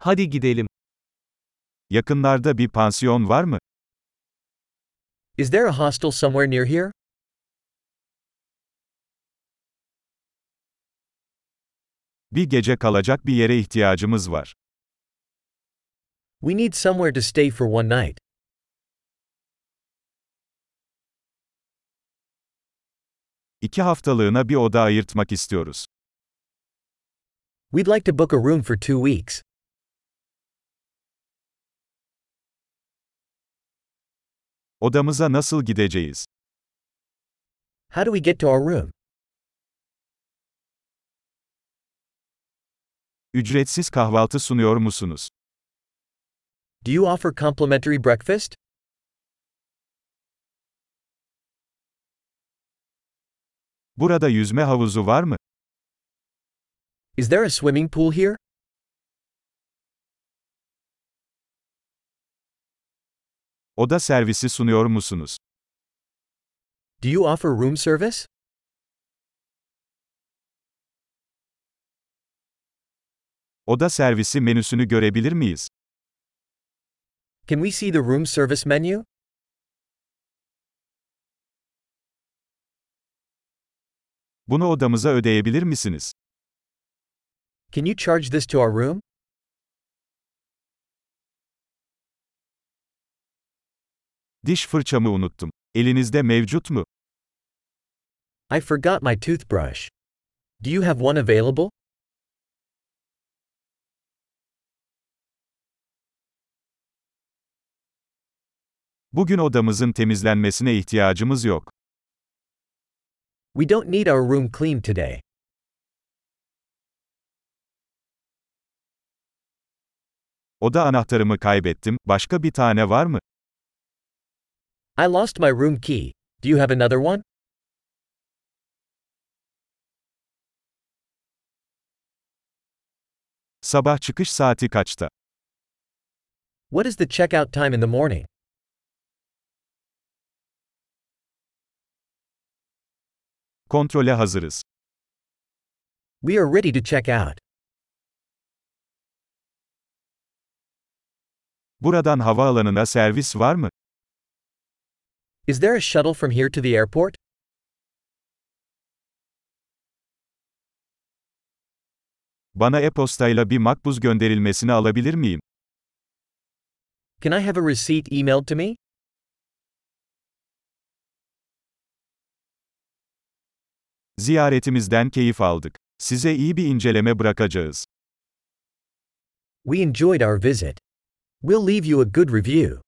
Hadi gidelim. Yakınlarda bir pansiyon var mı? Is there a hostel somewhere near here? Bir gece kalacak bir yere ihtiyacımız var. We need somewhere to stay for one night. İki haftalığına bir oda ayırtmak istiyoruz. We'd like to book a room for 2 weeks. Odamıza nasıl gideceğiz? How do we get to our room? Ücretsiz kahvaltı sunuyor musunuz? Do you offer complimentary breakfast? Burada yüzme havuzu var mı? Is there a swimming pool here? Oda servisi sunuyor musunuz? Do you offer room service? Oda servisi menüsünü görebilir miyiz? Can we see the room service menu? Bunu odamıza ödeyebilir misiniz? Can you charge this to our room? Diş fırçamı unuttum. Elinizde mevcut mu? I forgot my toothbrush. Do you have one available? Bugün odamızın temizlenmesine ihtiyacımız yok. We don't need our room cleaned today. Oda anahtarımı kaybettim. Başka bir tane var mı? I lost my room key. Do you have another one? Sabah çıkış saati kaçta? What is the checkout time in the morning? Kontrole hazırız. We are ready to check out. Buradan havaalanına servis var mı? Is there a shuttle from here to the airport? Bana e-postayla bir makbuz gönderilmesini alabilir miyim? Can I have a receipt emailed to me? Ziyaretimizden keyif aldık. Size iyi bir inceleme bırakacağız. We enjoyed our visit. We'll leave you a good review.